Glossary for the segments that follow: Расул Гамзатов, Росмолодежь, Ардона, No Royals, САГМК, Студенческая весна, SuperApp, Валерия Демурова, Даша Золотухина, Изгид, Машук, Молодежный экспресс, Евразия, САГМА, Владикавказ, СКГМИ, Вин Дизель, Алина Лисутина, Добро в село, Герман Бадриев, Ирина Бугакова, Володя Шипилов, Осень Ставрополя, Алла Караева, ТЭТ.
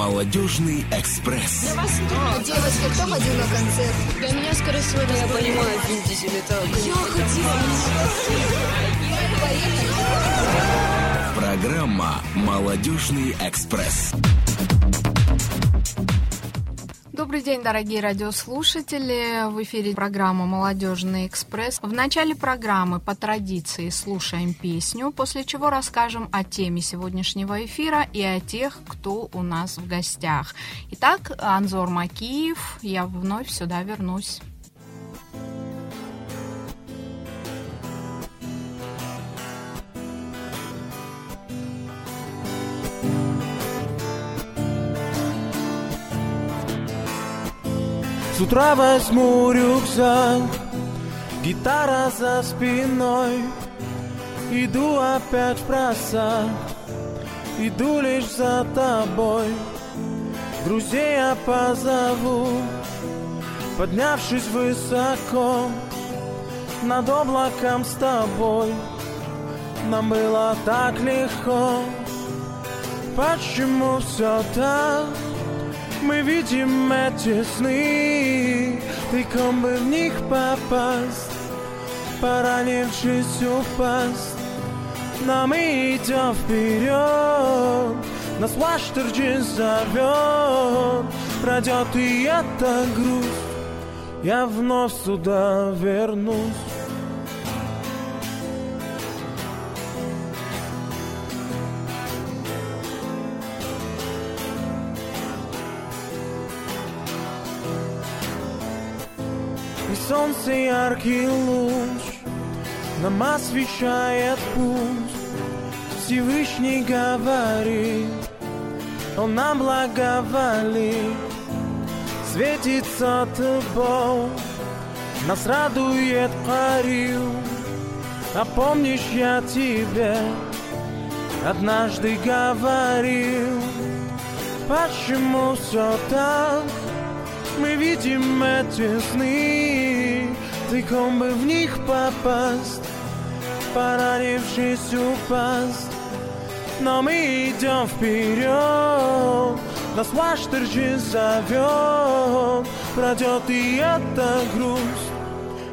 Молодежный экспресс. Для вас трудно. Девочка, кто ходил на концерт? Для меня, скорее всего, я понимаю, Вин Дизель это... Я хотела... Программа «Молодежный экспресс». Добрый день, дорогие радиослушатели. В эфире программа «Молодежный экспресс». В начале программы по традиции слушаем песню, после чего расскажем о теме сегодняшнего эфира и о тех, кто у нас в гостях. Итак, Анзор Макиев, я вновь сюда вернусь. С утра возьму рюкзак, гитара за спиной. Иду опять в просак, иду лишь за тобой. Друзей я позову, поднявшись высоко. Над облаком с тобой нам было так легко. Почему все так? Мы видим эти сны, тыком бы в них попасть, поранившись упасть. Нам и идем вперед, нас ваш Торджин зовет. Пройдет и это груз, я вновь сюда вернусь. Солнце яркий луч нам освещает путь. Всевышний говорит, он нам благоволит. Светится тобой, нас радует Карил. А помнишь, я тебе однажды говорил? Почему все так? Мы видим эти сны, тыком бы в них попасть, поранившись упасть. Но мы идем вперед, нас ваш Торджин зовет. Пройдет и это груз,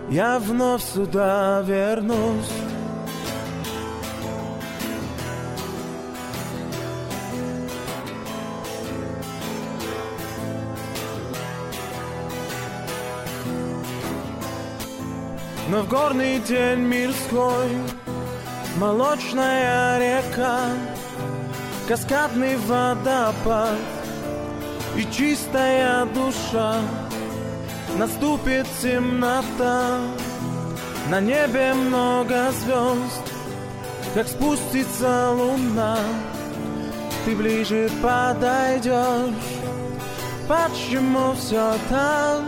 я вновь сюда вернусь. Но в горный день мирской молочная река, каскадный водопад и чистая душа. Наступит темнота, на небе много звезд, как спустится луна, ты ближе подойдешь. Почему все так?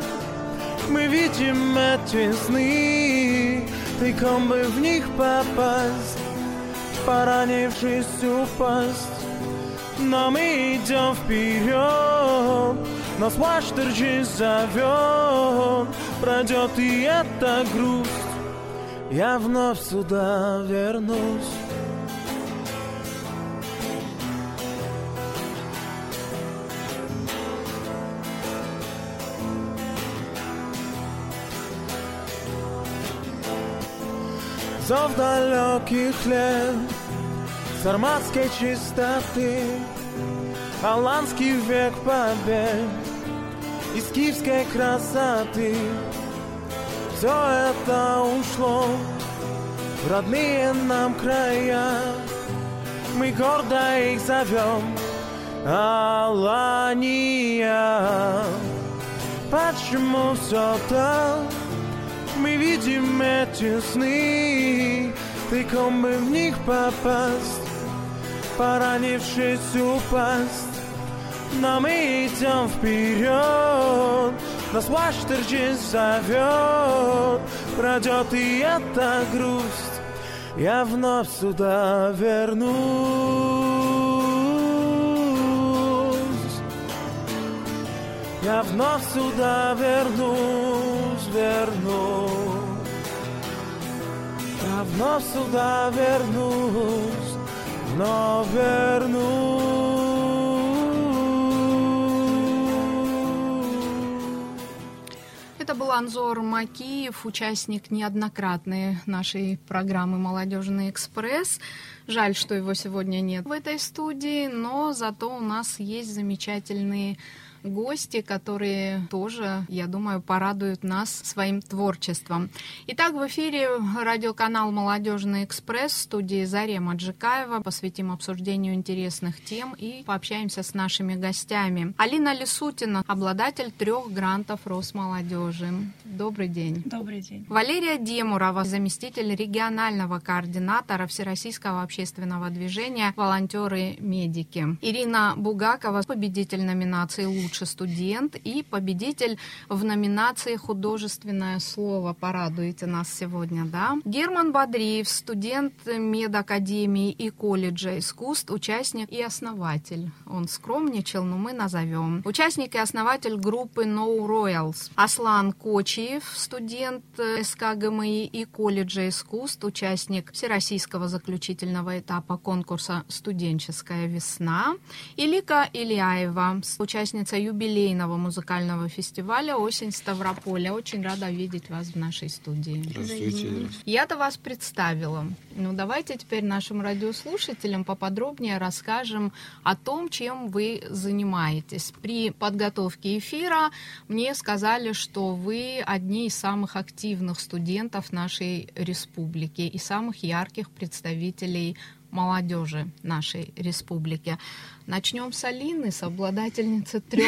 Мы видим эти сны, тыком бы в них попасть, поранившись упасть. Но мы идем вперед, нас ваш Торджин зовет. Пройдет и эта грусть, я вновь сюда вернусь. Зов далеких лет, сарматской чистоты, аланский век побед и скифской красоты. Все это ушло в родные нам края, мы гордо их зовем Алания. Почему все так? Мы видим эти сны, тыком бы в них попасть, поранившись упасть. Но мы идем вперед, нас ваш Торджин зовет. Пройдет и эта грусть, я вновь сюда вернусь. Я вновь сюда вернусь, я вновь сюда вернусь, но вернусь. Анзор Макиев, участник неоднократной нашей программы «Молодежный экспресс». Жаль, что его сегодня нет в этой студии, но зато у нас есть замечательные гости, которые тоже, я думаю, порадуют нас своим творчеством. Итак, в эфире радиоканал «Молодежный экспресс», в студии Зарема Джикаева. Посвятим обсуждению интересных тем и пообщаемся с нашими гостями. Алина Лисутина, обладатель 3 грантов Росмолодежи. Добрый день. Добрый день. Валерия Демурова, заместитель регионального координатора Всероссийского общественного движения «Волонтеры-медики». Ирина Бугакова, победитель номинации «Лучший студент» и победитель в номинации «Художественное слово». Порадуете нас сегодня, да? Герман Бадриев, студент медакадемии и колледжа искусств, участник и основатель. Он скромничал, но мы назовем. Участник и основатель группы No Royals. Аслан Кочиев, студент СКГМИ и колледжа искусств, участник всероссийского заключительного этапа конкурса «Студенческая весна». Элика Ильяева, участница юбилейного музыкального фестиваля «Осень Ставрополя». Очень рада видеть вас в нашей студии. Здравствуйте. Я-то вас представила. Ну, давайте теперь нашим радиослушателям поподробнее расскажем о том, чем вы занимаетесь. При подготовке эфира мне сказали, что вы одни из самых активных студентов нашей республики и самых ярких представителей молодежи нашей республики. Начнем с Алины, с обладательницы 3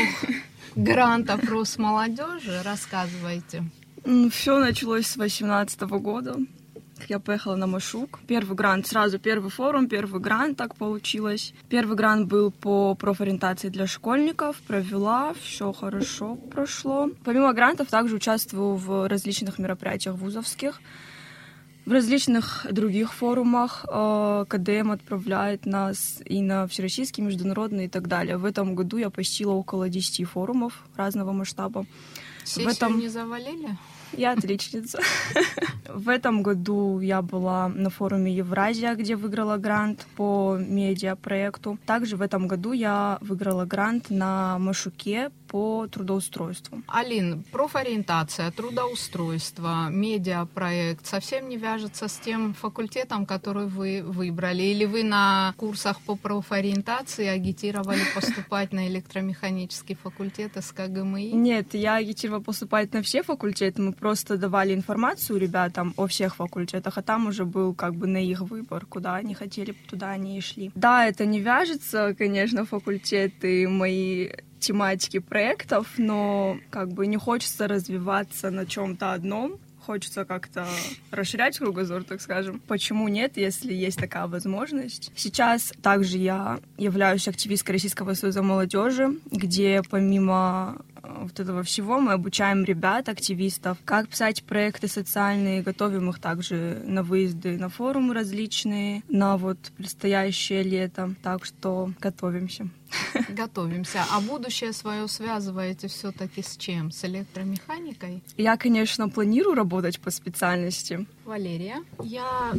грантов Росмолодежи. Рассказывайте. Все началось с 2018 года. Я поехала на Машук. Первый грант, сразу первый форум, первый грант, так получилось. Первый грант был по профориентации для школьников. Провела, все хорошо прошло. Помимо грантов, также участвую в различных мероприятиях вузовских. В различных других форумах КДМ отправляет нас и на всероссийские, международные и так далее. В этом году я посетила около 10 форумов разного масштаба. Сессию не завалили? Я отличница. В этом году я была на форуме «Евразия», где выиграла грант по медиапроекту. Также в этом году я выиграла грант на Машуке по трудоустройству. Алин, профориентация, трудоустройство, медиапроект совсем не вяжется с тем факультетом, который вы выбрали? Или вы на курсах по профориентации агитировали поступать на электромеханический факультет СКГМИ? Нет, я агитировала поступать на все факультеты. Мы просто давали информацию ребятам о всех факультетах, а там уже был как бы на их выбор, куда они хотели, туда они и шли. Да, это не вяжется, конечно, факультеты мои тематики проектов, но как бы не хочется развиваться на чем-то одном. Хочется как-то расширять кругозор, так скажем. Почему нет, если есть такая возможность? Сейчас также я являюсь активисткой Российского союза молодежи, где помимо вот этого всего мы обучаем ребят, активистов, как писать проекты социальные, готовим их также на выезды, на форумы различные, на вот предстоящее лето. Так что готовимся. Готовимся. А будущее свое связываете все-таки с чем? С электромеханикой? Я, конечно, планирую работать по специальности. Валерия. Я,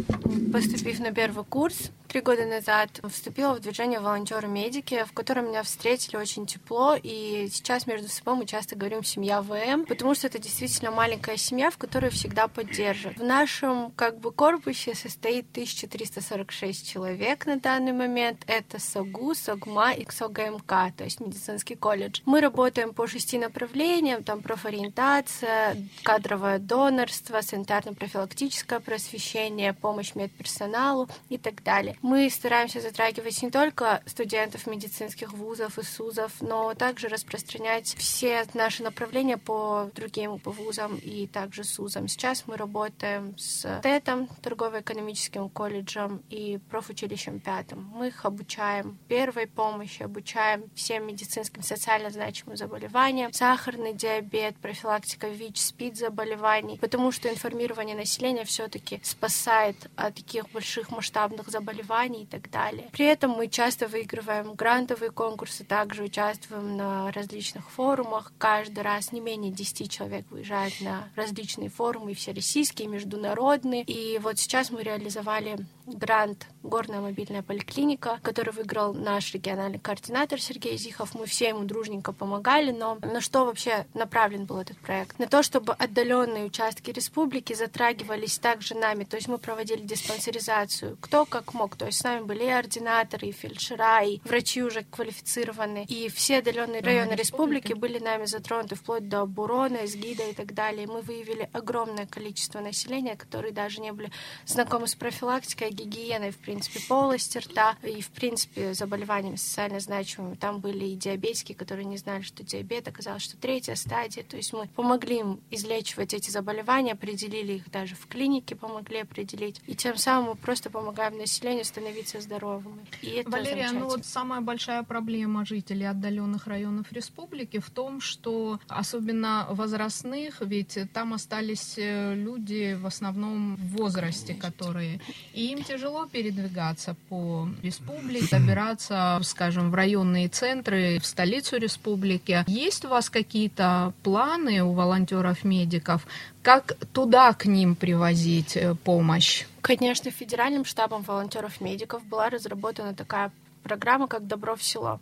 поступив на первый курс 3 года назад, вступила в движение «Волонтеры-медики», в котором меня встретили очень тепло, и сейчас между собой мы часто говорим «семья ВМ», потому что это действительно маленькая семья, в которой всегда поддерживают. В нашем как бы корпусе состоит 1346 человек на данный момент. Это САГУ, САГМА и САГМК, то есть медицинский колледж. Мы работаем по 6 направлениям, там профориентация, кадровое донорство, санитарно-профилактическое просвещение, помощь медперсоналу и так далее. Мы стараемся затрагивать не только студентов медицинских вузов и СУЗов, но также распространять все наши направления по другим вузам и также СУЗам. Сейчас мы работаем с ТЭТом, торгово-экономическим колледжем и профучилищем 5. Мы их обучаем первой помощи, обучаем всем медицинским социально значимым заболеваниям, сахарный диабет, профилактика ВИЧ, СПИД заболеваний, потому что информирование населения все-таки спасает от таких больших масштабных заболеваний и так далее. При этом мы часто выигрываем грантовые конкурсы, также участвуем на различных форумах. Каждый раз не менее 10 человек выезжает на различные форумы, и всероссийские, и международные. И вот сейчас мы реализовали грант «Горная мобильная поликлиника», который выиграл наш региональный координатор Сергей Зихов. Мы все ему дружненько помогали, но на что вообще направлен был этот проект? На то, чтобы отдаленные участки республики затрагивались также нами. То есть мы проводили диспансеризацию кто как мог. То есть с нами были и ординаторы, и фельдшера, и врачи уже квалифицированные. И все отдаленные районы республики были нами затронуты, вплоть до Бурона, Изгида и так далее. Мы выявили огромное количество населения, которые даже не были знакомы с профилактикой, гигиеной, в принципе, полости рта и, в принципе, заболеваниями социально значимыми. Там были и диабетики, которые не знали, что диабет. Оказалось, что 3-я стадия. То есть мы помогли им излечивать эти заболевания, определили их даже в клинике, помогли определить. И тем самым мы просто помогаем населению становиться здоровыми. И это Валерия, ну вот самая большая проблема жителей отдаленных районов республики в том, что особенно возрастных, ведь там остались люди в основном в возрасте, которые... И им тяжело передвигаться по республике, добираться, скажем, в районные центры, в столицу республики. Есть у вас какие-то планы у волонтеров-медиков, как туда к ним привозить помощь? Конечно, федеральным штабом волонтеров-медиков была разработана такая программа, как «Добро в село».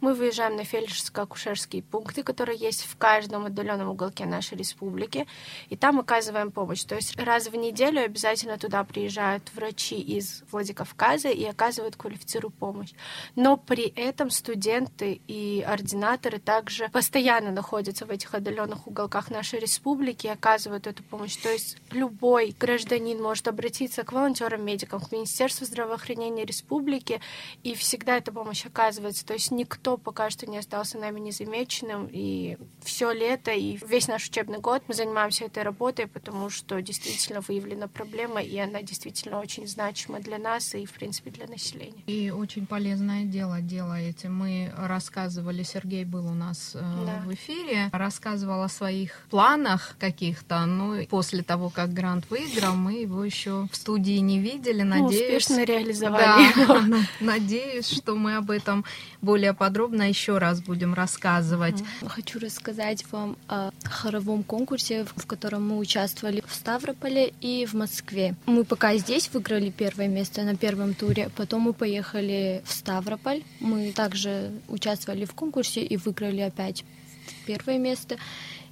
Мы выезжаем на фельдшерско-акушерские пункты, которые есть в каждом отдаленном уголке нашей республики, и там оказываем помощь. То есть раз в неделю обязательно туда приезжают врачи из Владикавказа и оказывают квалифицированную помощь. Но при этом студенты и ординаторы также постоянно находятся в этих отдаленных уголках нашей республики и оказывают эту помощь. То есть любой гражданин может обратиться к волонтерам-медикам, к Министерству здравоохранения республики, и всегда эта помощь оказывается. То есть никто пока что не остался нами незамеченным, и все лето, и весь наш учебный год мы занимаемся этой работой, потому что действительно выявлена проблема, и она действительно очень значима для нас и, в принципе, для населения. И очень полезное дело делаете. Мы рассказывали, Сергей был у нас в эфире, рассказывал о своих планах каких-то, но после того, как грант выиграл, мы его еще в студии не видели, надеюсь. Ну, успешно реализовали его. Надеюсь, что мы об этом более подробно еще раз будем рассказывать. Хочу рассказать вам о хоровом конкурсе, в котором мы участвовали в Ставрополе и в Москве. Мы пока здесь выиграли первое место на первом туре, потом мы поехали в Ставрополь. Мы также участвовали в конкурсе и выиграли опять первое место.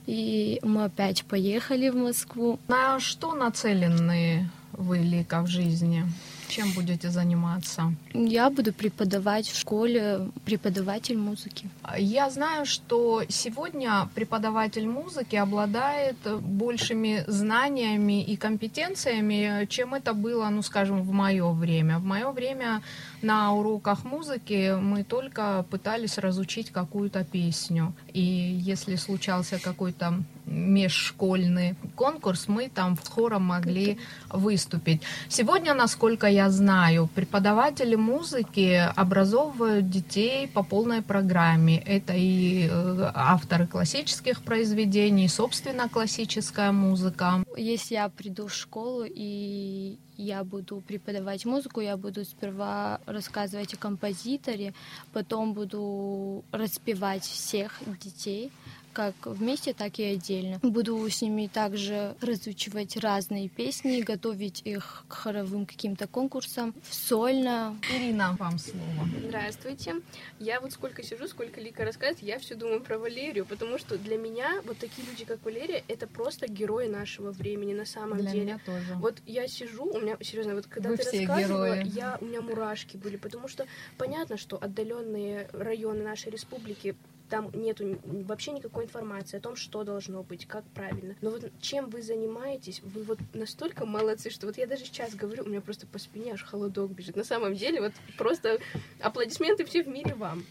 И мы опять поехали в Москву. На что нацелены вы, Лика, в жизни? Чем будете заниматься? Я буду преподавать в школе, преподаватель музыки. Я знаю, что сегодня преподаватель музыки обладает большими знаниями и компетенциями, чем это было, ну, скажем, в мое время. В мое время на уроках музыки мы только пытались разучить какую-то песню. И если случался какой-то межшкольный конкурс, мы там в хором могли выступить. Сегодня, насколько я знаю, преподаватели музыки образовывают детей по полной программе. Это и авторы классических произведений, собственно, классическая музыка. Если я приду в школу и я буду преподавать музыку, я буду сперва рассказывать о композиторе, потом буду распевать всех детей, как вместе, так и отдельно. Буду с ними также разучивать разные песни, готовить их к хоровым каким-то конкурсам, сольно. Ирина, вам слово. Здравствуйте. Я вот сколько сижу, сколько Лика рассказывает, я все думаю про Валерию, потому что для меня вот такие люди, как Валерия, это просто герои нашего времени на самом деле. Меня тоже. Вот я сижу, у меня, серьезно, вот когда ты рассказывала, у меня мурашки были, потому что понятно, что отдаленные районы нашей республики, там нету вообще никакой информации о том, что должно быть, как правильно. Но вот чем вы занимаетесь, вы вот настолько молодцы, что вот я даже сейчас говорю, у меня просто по спине аж холодок бежит. На самом деле, вот просто аплодисменты все в мире вам.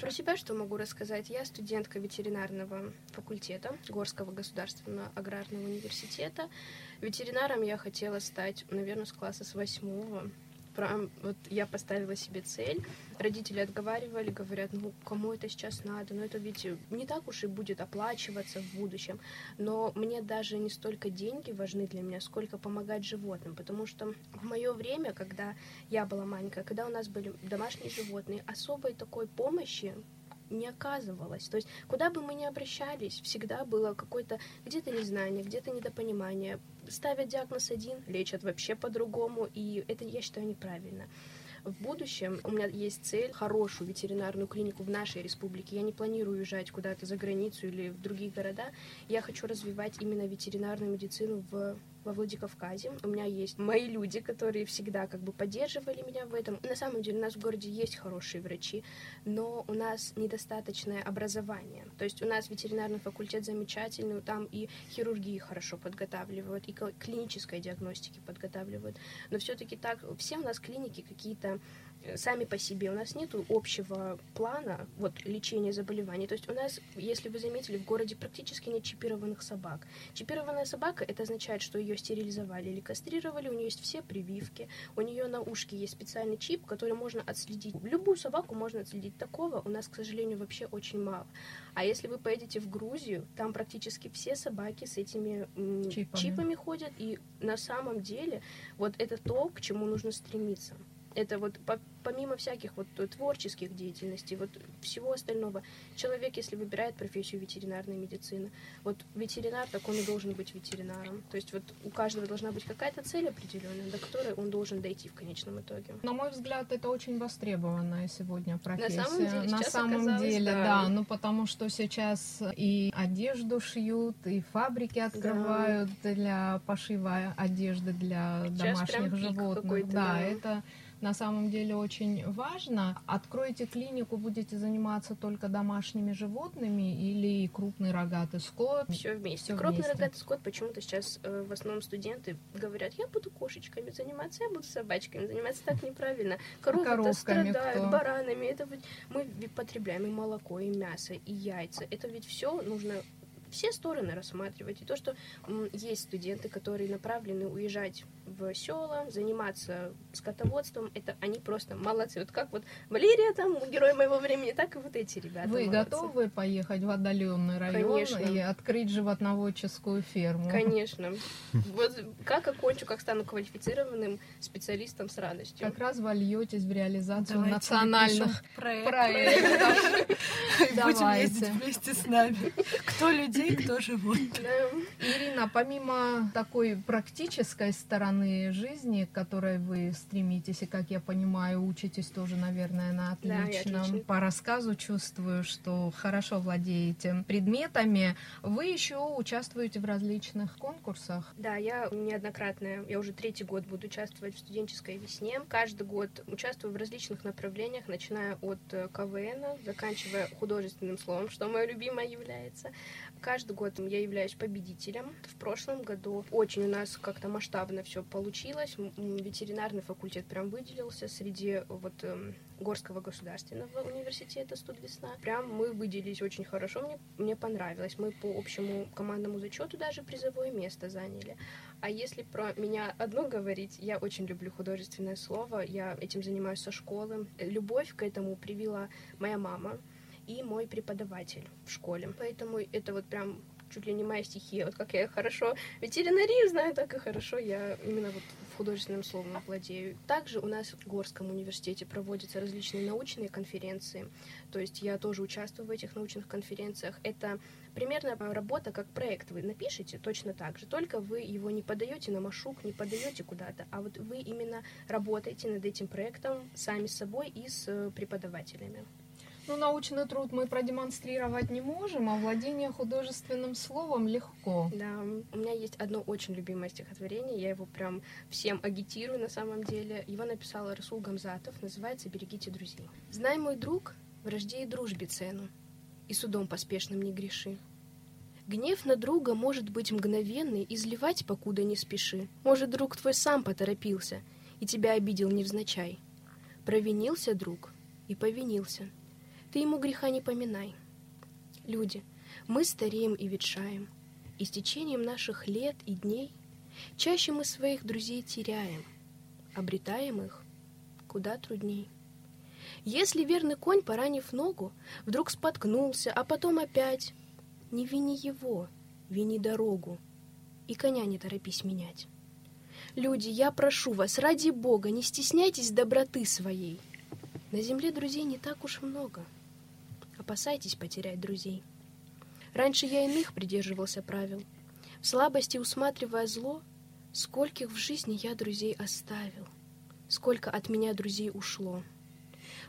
Про себя что могу рассказать? Я студентка ветеринарного факультета Горского государственного аграрного университета. Ветеринаром я хотела стать, наверное, с класса с 8-го. Вот я поставила себе цель, родители отговаривали, говорят, ну кому это сейчас надо, но это ведь не так уж и будет оплачиваться в будущем, но мне даже не столько деньги важны для меня, сколько помогать животным, потому что в мое время, когда я была маленькая, когда у нас были домашние животные, особой такой помощи не оказывалось. То есть куда бы мы ни обращались, всегда было какое-то где-то незнание, где-то недопонимание. Ставят диагноз один, лечат вообще по-другому, и это, я считаю, неправильно. В будущем у меня есть цель — хорошую ветеринарную клинику в нашей республике. Я не планирую уезжать куда-то за границу или в другие города. Я хочу развивать именно ветеринарную медицину во Владикавказе. У меня есть мои люди, которые всегда как бы поддерживали меня в этом. На самом деле у нас в городе есть хорошие врачи, но у нас недостаточное образование. То есть у нас ветеринарный факультет замечательный, там и хирургии хорошо подготавливают, и клинической диагностики подготавливают. Но все-таки так, все у нас клиники какие-то сами по себе. У нас нет общего плана лечения заболеваний. То есть у нас, если вы заметили, в городе практически нет чипированных собак. Чипированная собака — это означает, что ее стерилизовали или кастрировали, у нее есть все прививки, у нее на ушке есть специальный чип, который можно отследить. Любую собаку можно отследить. Такого у нас, к сожалению, вообще очень мало. А если вы поедете в Грузию, там практически все собаки с этими чипами ходят. И на самом деле это то, к чему нужно стремиться. Это помимо всяких творческих деятельностей, всего остального. Человек, если выбирает профессию ветеринарной медицины, ветеринар, так он и должен быть ветеринаром. То есть у каждого должна быть какая-то цель определенная, до которой он должен дойти в конечном итоге. На мой взгляд, это очень востребованная сегодня профессия. На самом деле, да. Ну, потому что сейчас и одежду шьют, и фабрики открывают для пошива одежды для домашних животных. Это на самом деле очень важно. Откроете клинику, будете заниматься только домашними животными или крупный рогатый скот? Все вместе. Крупный рогатый скот почему-то сейчас в основном студенты говорят: я буду кошечками заниматься, я буду собачками заниматься. Так неправильно. Коровы-то страдают, баранами. Это мы потребляем и молоко, и мясо, и яйца. Это ведь все нужно... Все стороны рассматривать. И то, что есть студенты, которые направлены уезжать в села, заниматься скотоводством, это они просто молодцы. Как Валерия, герой моего времени, так и эти ребята. Вы молодцы. Готовы поехать в отдаленный район, конечно, и открыть животноводческую ферму? Конечно. Как окончу, как стану квалифицированным специалистом, с радостью. Как раз вольетесь в реализацию национальных проектов. Будем ездить вместе с нами. Кто людей, кто животных. Ирина, помимо такой практической стороны жизни, к которой вы стремитесь, и, как я понимаю, учитесь тоже, наверное, на отлично. Да, по рассказу чувствую, что хорошо владеете предметами. Вы еще участвуете в различных конкурсах. Да, я неоднократно, я уже 3-й год буду участвовать в студенческой весне. Каждый год участвую в различных направлениях, начиная от КВН, заканчивая художественным словом, что мое любимое является. Каждый год я являюсь победителем. В прошлом году очень у нас как-то масштабно все получилось. Ветеринарный факультет прям выделился среди Горского государственного университета «Студвесна». Прям мы выделились очень хорошо, мне понравилось. Мы по общему командному зачету даже призовое место заняли. А если про меня одно говорить, я очень люблю художественное слово. Я этим занимаюсь со школы. Любовь к этому привила моя мама и мой преподаватель в школе. Поэтому это прям чуть ли не моя стихия. Как я хорошо ветеринарию знаю, так и хорошо я именно в художественном слове владею. Также у нас в Горском университете проводятся различные научные конференции. То есть я тоже участвую в этих научных конференциях. Это примерно работа как проект. Вы напишите точно так же, только вы его не подаете на Машук, не подаете куда-то, а вы именно работаете над этим проектом сами с собой и с преподавателями. Ну, научный труд мы продемонстрировать не можем, а владение художественным словом легко. Да, у меня есть одно очень любимое стихотворение, я его прям всем агитирую на самом деле. Его написал Расул Гамзатов, называется «Берегите друзей». «Знай, мой друг, вражде и дружбе цену, и судом поспешным не греши. Гнев на друга может быть мгновенный, изливать, покуда не спеши. Может, друг твой сам поторопился и тебя обидел невзначай. Провинился друг и повинился, ты ему греха не поминай. Люди, мы стареем и ветшаем, и с течением наших лет и дней чаще мы своих друзей теряем, обретаем их куда трудней. Если верный конь, поранив ногу, вдруг споткнулся, а потом опять, не вини его, вини дорогу, и коня не торопись менять. Люди, я прошу вас, ради Бога, не стесняйтесь доброты своей. На земле друзей не так уж много, опасайтесь потерять друзей. Раньше я иных придерживался правил. В слабости усматривая зло, скольких в жизни я друзей оставил, сколько от меня друзей ушло.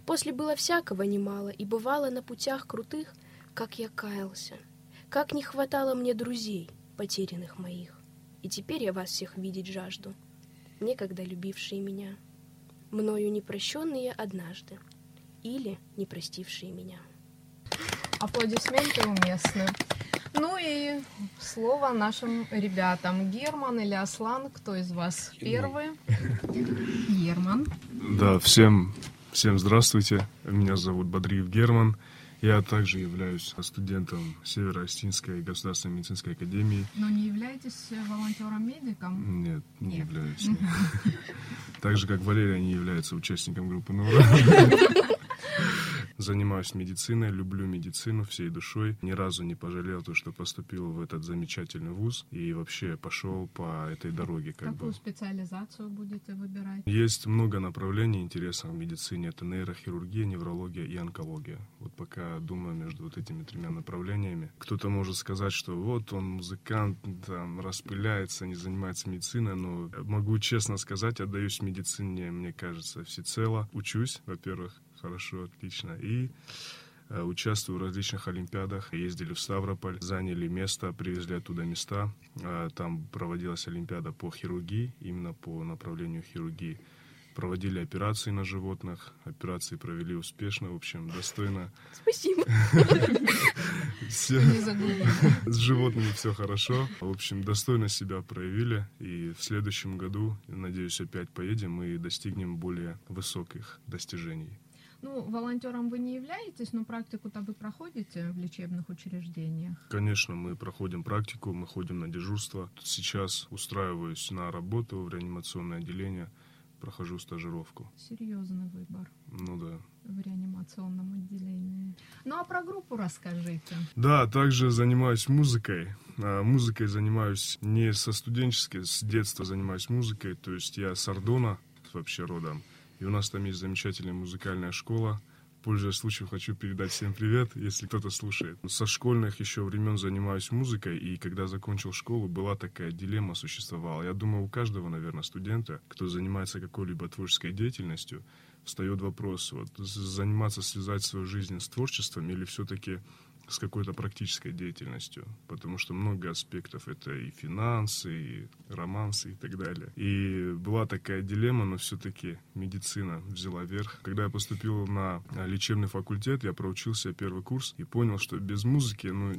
После было всякого немало, и бывало на путях крутых, как я каялся, как не хватало мне друзей, потерянных моих. И теперь я вас всех видеть жажду, некогда любившие меня, мною непрощенные однажды, или не простившие меня. Аплодисменты уместны. Ну и слово нашим ребятам. Герман или Аслан, кто из вас первый? Герман. Да, всем здравствуйте. Меня зовут Бадриев Герман. Я также являюсь студентом Северо-Остинской государственной медицинской академии. Но не являетесь волонтером-медиком? Нет, не являюсь. Так же, как Валерия, не является участником группы No Royals. Занимаюсь медициной, люблю медицину всей душой. Ни разу не пожалел, что поступил в этот замечательный вуз и вообще пошел по этой дороге. Какую специализацию будете выбирать? Есть много направлений интересных в медицине. Это нейрохирургия, неврология и онкология. Вот пока думаю между вот этими тремя направлениями. Кто-то может сказать, что вот он музыкант, там распыляется, не занимается медициной, но могу честно сказать, отдаюсь медицине, мне кажется, всецело. Учусь, во-первых, хорошо, отлично. И участвую в различных олимпиадах. Ездили в Ставрополь, заняли место, привезли оттуда места. Там проводилась олимпиада по хирургии, именно по направлению хирургии. Проводили операции на животных, операции провели успешно, в общем, достойно. Спасибо. С животными все хорошо. В общем, достойно себя проявили. И в следующем году, надеюсь, опять поедем и достигнем более высоких достижений. Ну, волонтером вы не являетесь, но практику-то вы проходите в лечебных учреждениях? Конечно, мы проходим практику, мы ходим на дежурство. Сейчас устраиваюсь на работу в реанимационное отделение, прохожу стажировку. Серьезный выбор. Ну да. В реанимационном отделении. Ну, а про группу расскажите. Да, также занимаюсь музыкой. Музыкой занимаюсь не со студенческой, с детства занимаюсь музыкой. То есть я с Ардона вообще родом. И у нас там есть замечательная музыкальная школа. Пользуясь случаем, хочу передать всем привет, если кто-то слушает. Со школьных еще времен занимаюсь музыкой, и когда закончил школу, была такая дилемма существовала. Я думаю, у каждого, наверное, студента, кто занимается какой-либо творческой деятельностью, встает вопрос, вот, заниматься, связать свою жизнь с творчеством или все-таки с какой-то практической деятельностью, потому что много аспектов, это и финансы, и романсы, и так далее. И была такая дилемма, но все-таки медицина взяла верх. Когда я поступил на лечебный факультет, я проучился первый курс и понял, что без музыки, ну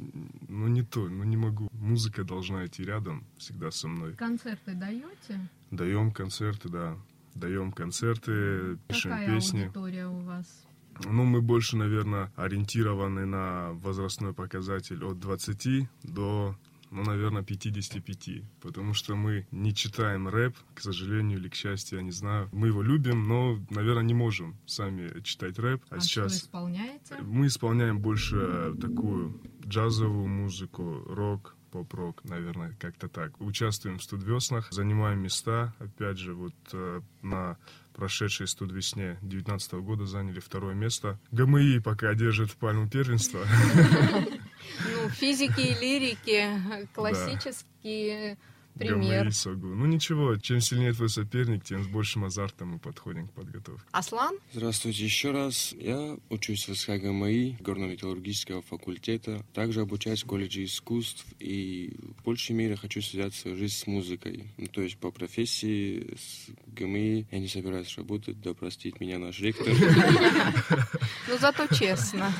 не то, ну не могу. Музыка должна идти рядом, всегда со мной. Концерты даете? Даем концерты, да. Даем концерты, пишем песни. Какая аудитория у вас? Ну, мы больше, наверное, ориентированы на возрастной показатель от 20 до, ну, наверное, 55, потому что мы не читаем рэп, к сожалению или к счастью, я не знаю. Мы его любим, но, наверное, не можем сами читать рэп. А сейчас что исполняете? Мы исполняем больше такую джазовую музыку, рок, поп-рок, наверное, как-то так. Участвуем в студвеснах, занимаем места, опять же, вот на прошедшей студвесне 2019 года заняли 2-е место. ГМИ пока держит пальму первенства. Ну, физики и лирики, классические примеры. ГМИ, САГУ. Ну ничего, чем сильнее твой соперник, тем с большим азартом мы подходим к подготовке. Аслан? Здравствуйте еще раз. Я учусь в СКГМИ, горно-металлургического факультета. Также обучаюсь в колледже искусств и в большей мере хочу связать свою жизнь с музыкой. Ну, то есть по профессии с ГМИ я не собираюсь работать, да простит меня наш ректор. Ну зато честно.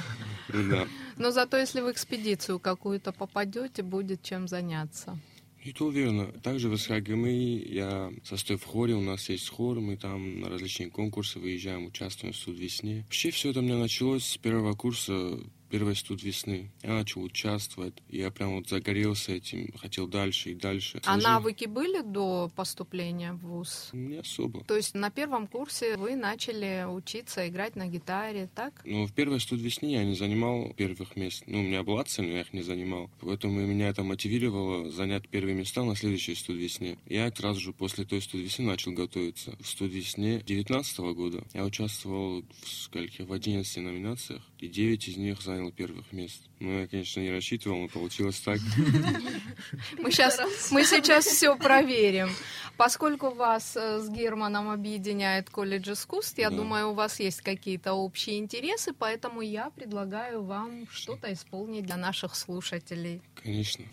Да. Но зато если в экспедицию какую-то попадете, будет чем заняться. И то верно. Также в СКГМИ я состою в хоре, у нас есть хор, мы там на различные конкурсы выезжаем, участвуем в студвесне. Вообще все это у меня началось с первого курса, первой студвесны. Я начал участвовать, я прям вот загорелся этим, хотел дальше и дальше. А навыки были до поступления в вуз? Не особо. То есть на первом курсе вы начали учиться играть на гитаре, так? Ну, в первой студвесне я не занимал первых мест. Ну, у меня была цель, но я их не занимал. Поэтому меня это мотивировало занять первые места на следующей студвесне. Я сразу же после той студвесны начал готовиться. В студвесне 2019 года я участвовал в 11 номинациях, и 9 из них занял занял первых мест. Но я, конечно, не рассчитывал, но получилось так. Мы сейчас все проверим. Поскольку вас с Германом объединяет колледж искусств, я думаю, у вас есть какие-то общие интересы, поэтому я предлагаю вам что-то исполнить для наших слушателей. Конечно.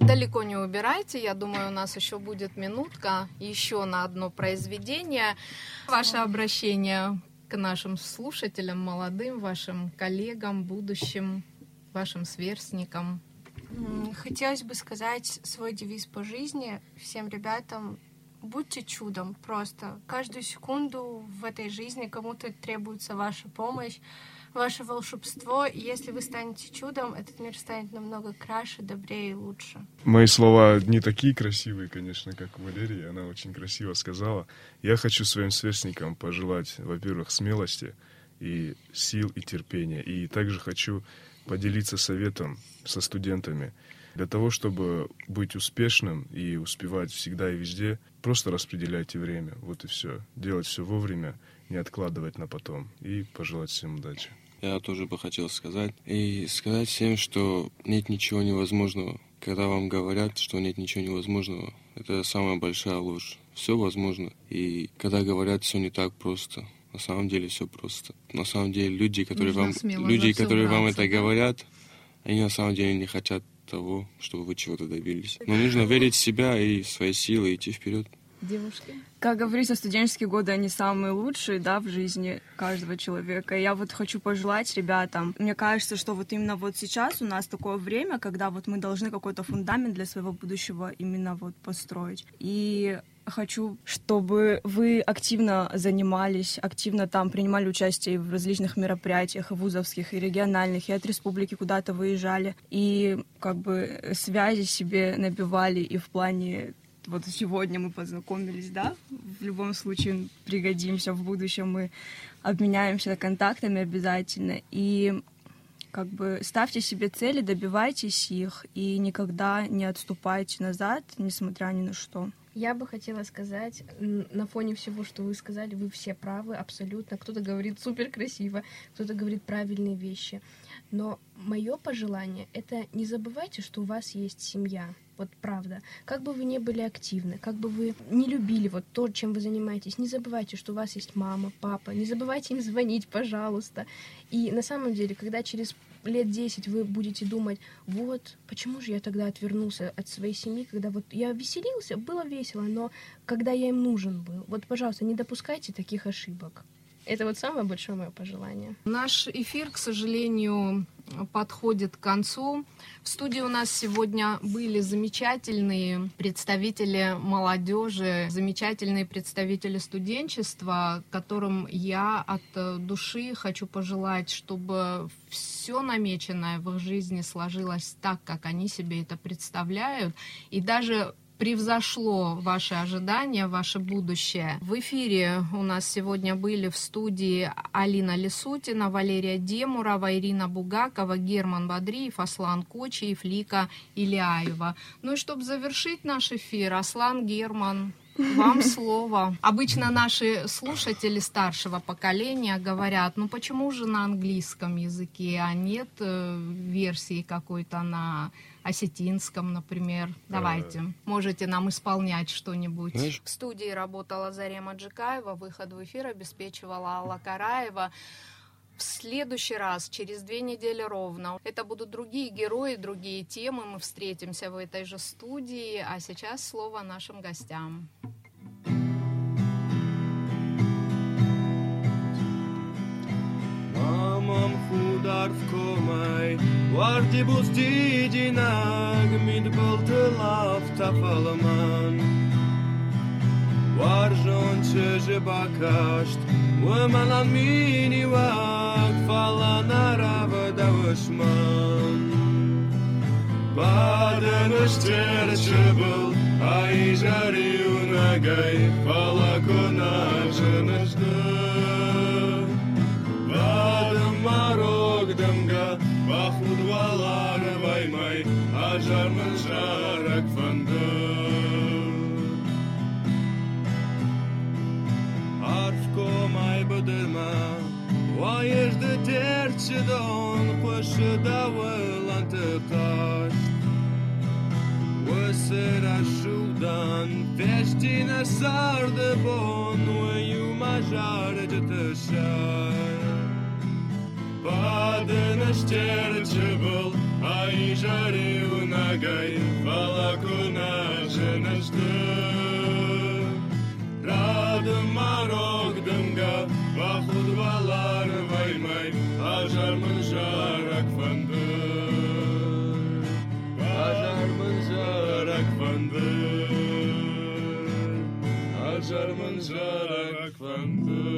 Далеко не убирайте, я думаю, у нас еще будет минутка, еще на одно произведение. Ваше обращение к нашим слушателям, молодым, вашим коллегам, будущим, вашим сверстникам. Хотелось бы сказать свой девиз по жизни всем ребятам: будьте чудом просто. Каждую секунду в этой жизни кому-то требуется ваша помощь, ваше волшебство, и если вы станете чудом, этот мир станет намного краше, добрее и лучше. Мои слова не такие красивые, конечно, как у Валерии, она очень красиво сказала. Я хочу своим сверстникам пожелать, во-первых, смелости и сил, и терпения. И также хочу поделиться советом со студентами. Для того, чтобы быть успешным и успевать всегда и везде, просто распределяйте время, вот и все. Делать все вовремя, не откладывать на потом. И пожелать всем удачи. Я тоже бы хотел сказать всем, что нет ничего невозможного. Когда вам говорят, что нет ничего невозможного, это самая большая ложь. Все возможно. И когда говорят, все не так просто, на самом деле все просто. На самом деле люди, которые вам это говорят, они на самом деле не хотят того, чтобы вы чего-то добились. Но нужно верить в себя и в свои силы, идти вперед. Девушки? Как говорится, студенческие годы, они самые лучшие, да, в жизни каждого человека. Я вот хочу пожелать ребятам, мне кажется, что вот именно вот сейчас у нас такое время, когда вот мы должны какой-то фундамент для своего будущего именно вот построить. И хочу, чтобы вы активно занимались, активно там принимали участие в различных мероприятиях, и вузовских, и региональных, и от республики куда-то выезжали, и как бы связи себе набивали, и в плане... Вот сегодня мы познакомились, да? В любом случае пригодимся, в будущем мы обменяемся контактами обязательно. И как бы ставьте себе цели, добивайтесь их и никогда не отступайте назад, несмотря ни на что. Я бы хотела сказать, на фоне всего, что вы сказали, вы все правы абсолютно. Кто-то говорит супер красиво, кто-то говорит правильные вещи. Но мое пожелание — это не забывайте, что у вас есть семья. Вот правда. Как бы вы ни были активны, как бы вы не любили вот то, чем вы занимаетесь, не забывайте, что у вас есть мама, папа. Не забывайте им звонить, пожалуйста. И на самом деле, когда через лет 10 вы будете думать: вот, почему же я тогда отвернулся от своей семьи, когда вот я веселился, было весело, но когда я им нужен был. Вот, пожалуйста, не допускайте таких ошибок. Это вот самое большое мое пожелание. Наш эфир, к сожалению, подходит к концу. В студии у нас сегодня были замечательные представители молодежи, замечательные представители студенчества, которым я от души хочу пожелать, чтобы все намеченное в их жизни сложилось так, как они себе это представляют. И даже превзошло ваши ожидания, ваше будущее. В эфире у нас сегодня были в студии Алина Лисутина, Валерия Демурова, Ирина Бугакова, Герман Бадриев, Аслан Кочиев, Элика Ильяева. Ну и чтобы завершить наш эфир, Аслан, Герман, вам слово. Обычно наши слушатели старшего поколения говорят, ну почему же на английском языке, а нет версии какой-то на осетинском, например. Давайте, можете нам исполнять что-нибудь. В студии работала Зарема Джикаева, выход в эфир обеспечивала Алла Караева. В следующий раз, через 2 недели ровно, это будут другие герои, другие темы. Мы встретимся в этой же студии. А сейчас слово нашим гостям. Varjon çeje bakast, umalan mini vak falan araba davuşman. Baden işçerçebul, ay jari unagay, falakonajınızdı. Baden marogdamga, bahudvalar baymay, ajarman şarak fandı. Komay bıdırma, vayırdı terçi don, koşu davılantı taş. Vısır aşıldan, peştine sardı bon, uyuma jarıcı tışar. Badın işçerçi bul, ay jari unagay, falakuna jınıştır. Радым марок дымга, бахуд валар ваймай, ажармын жарак фанды, ажармын жарак фанды, ажармын жарак фанды.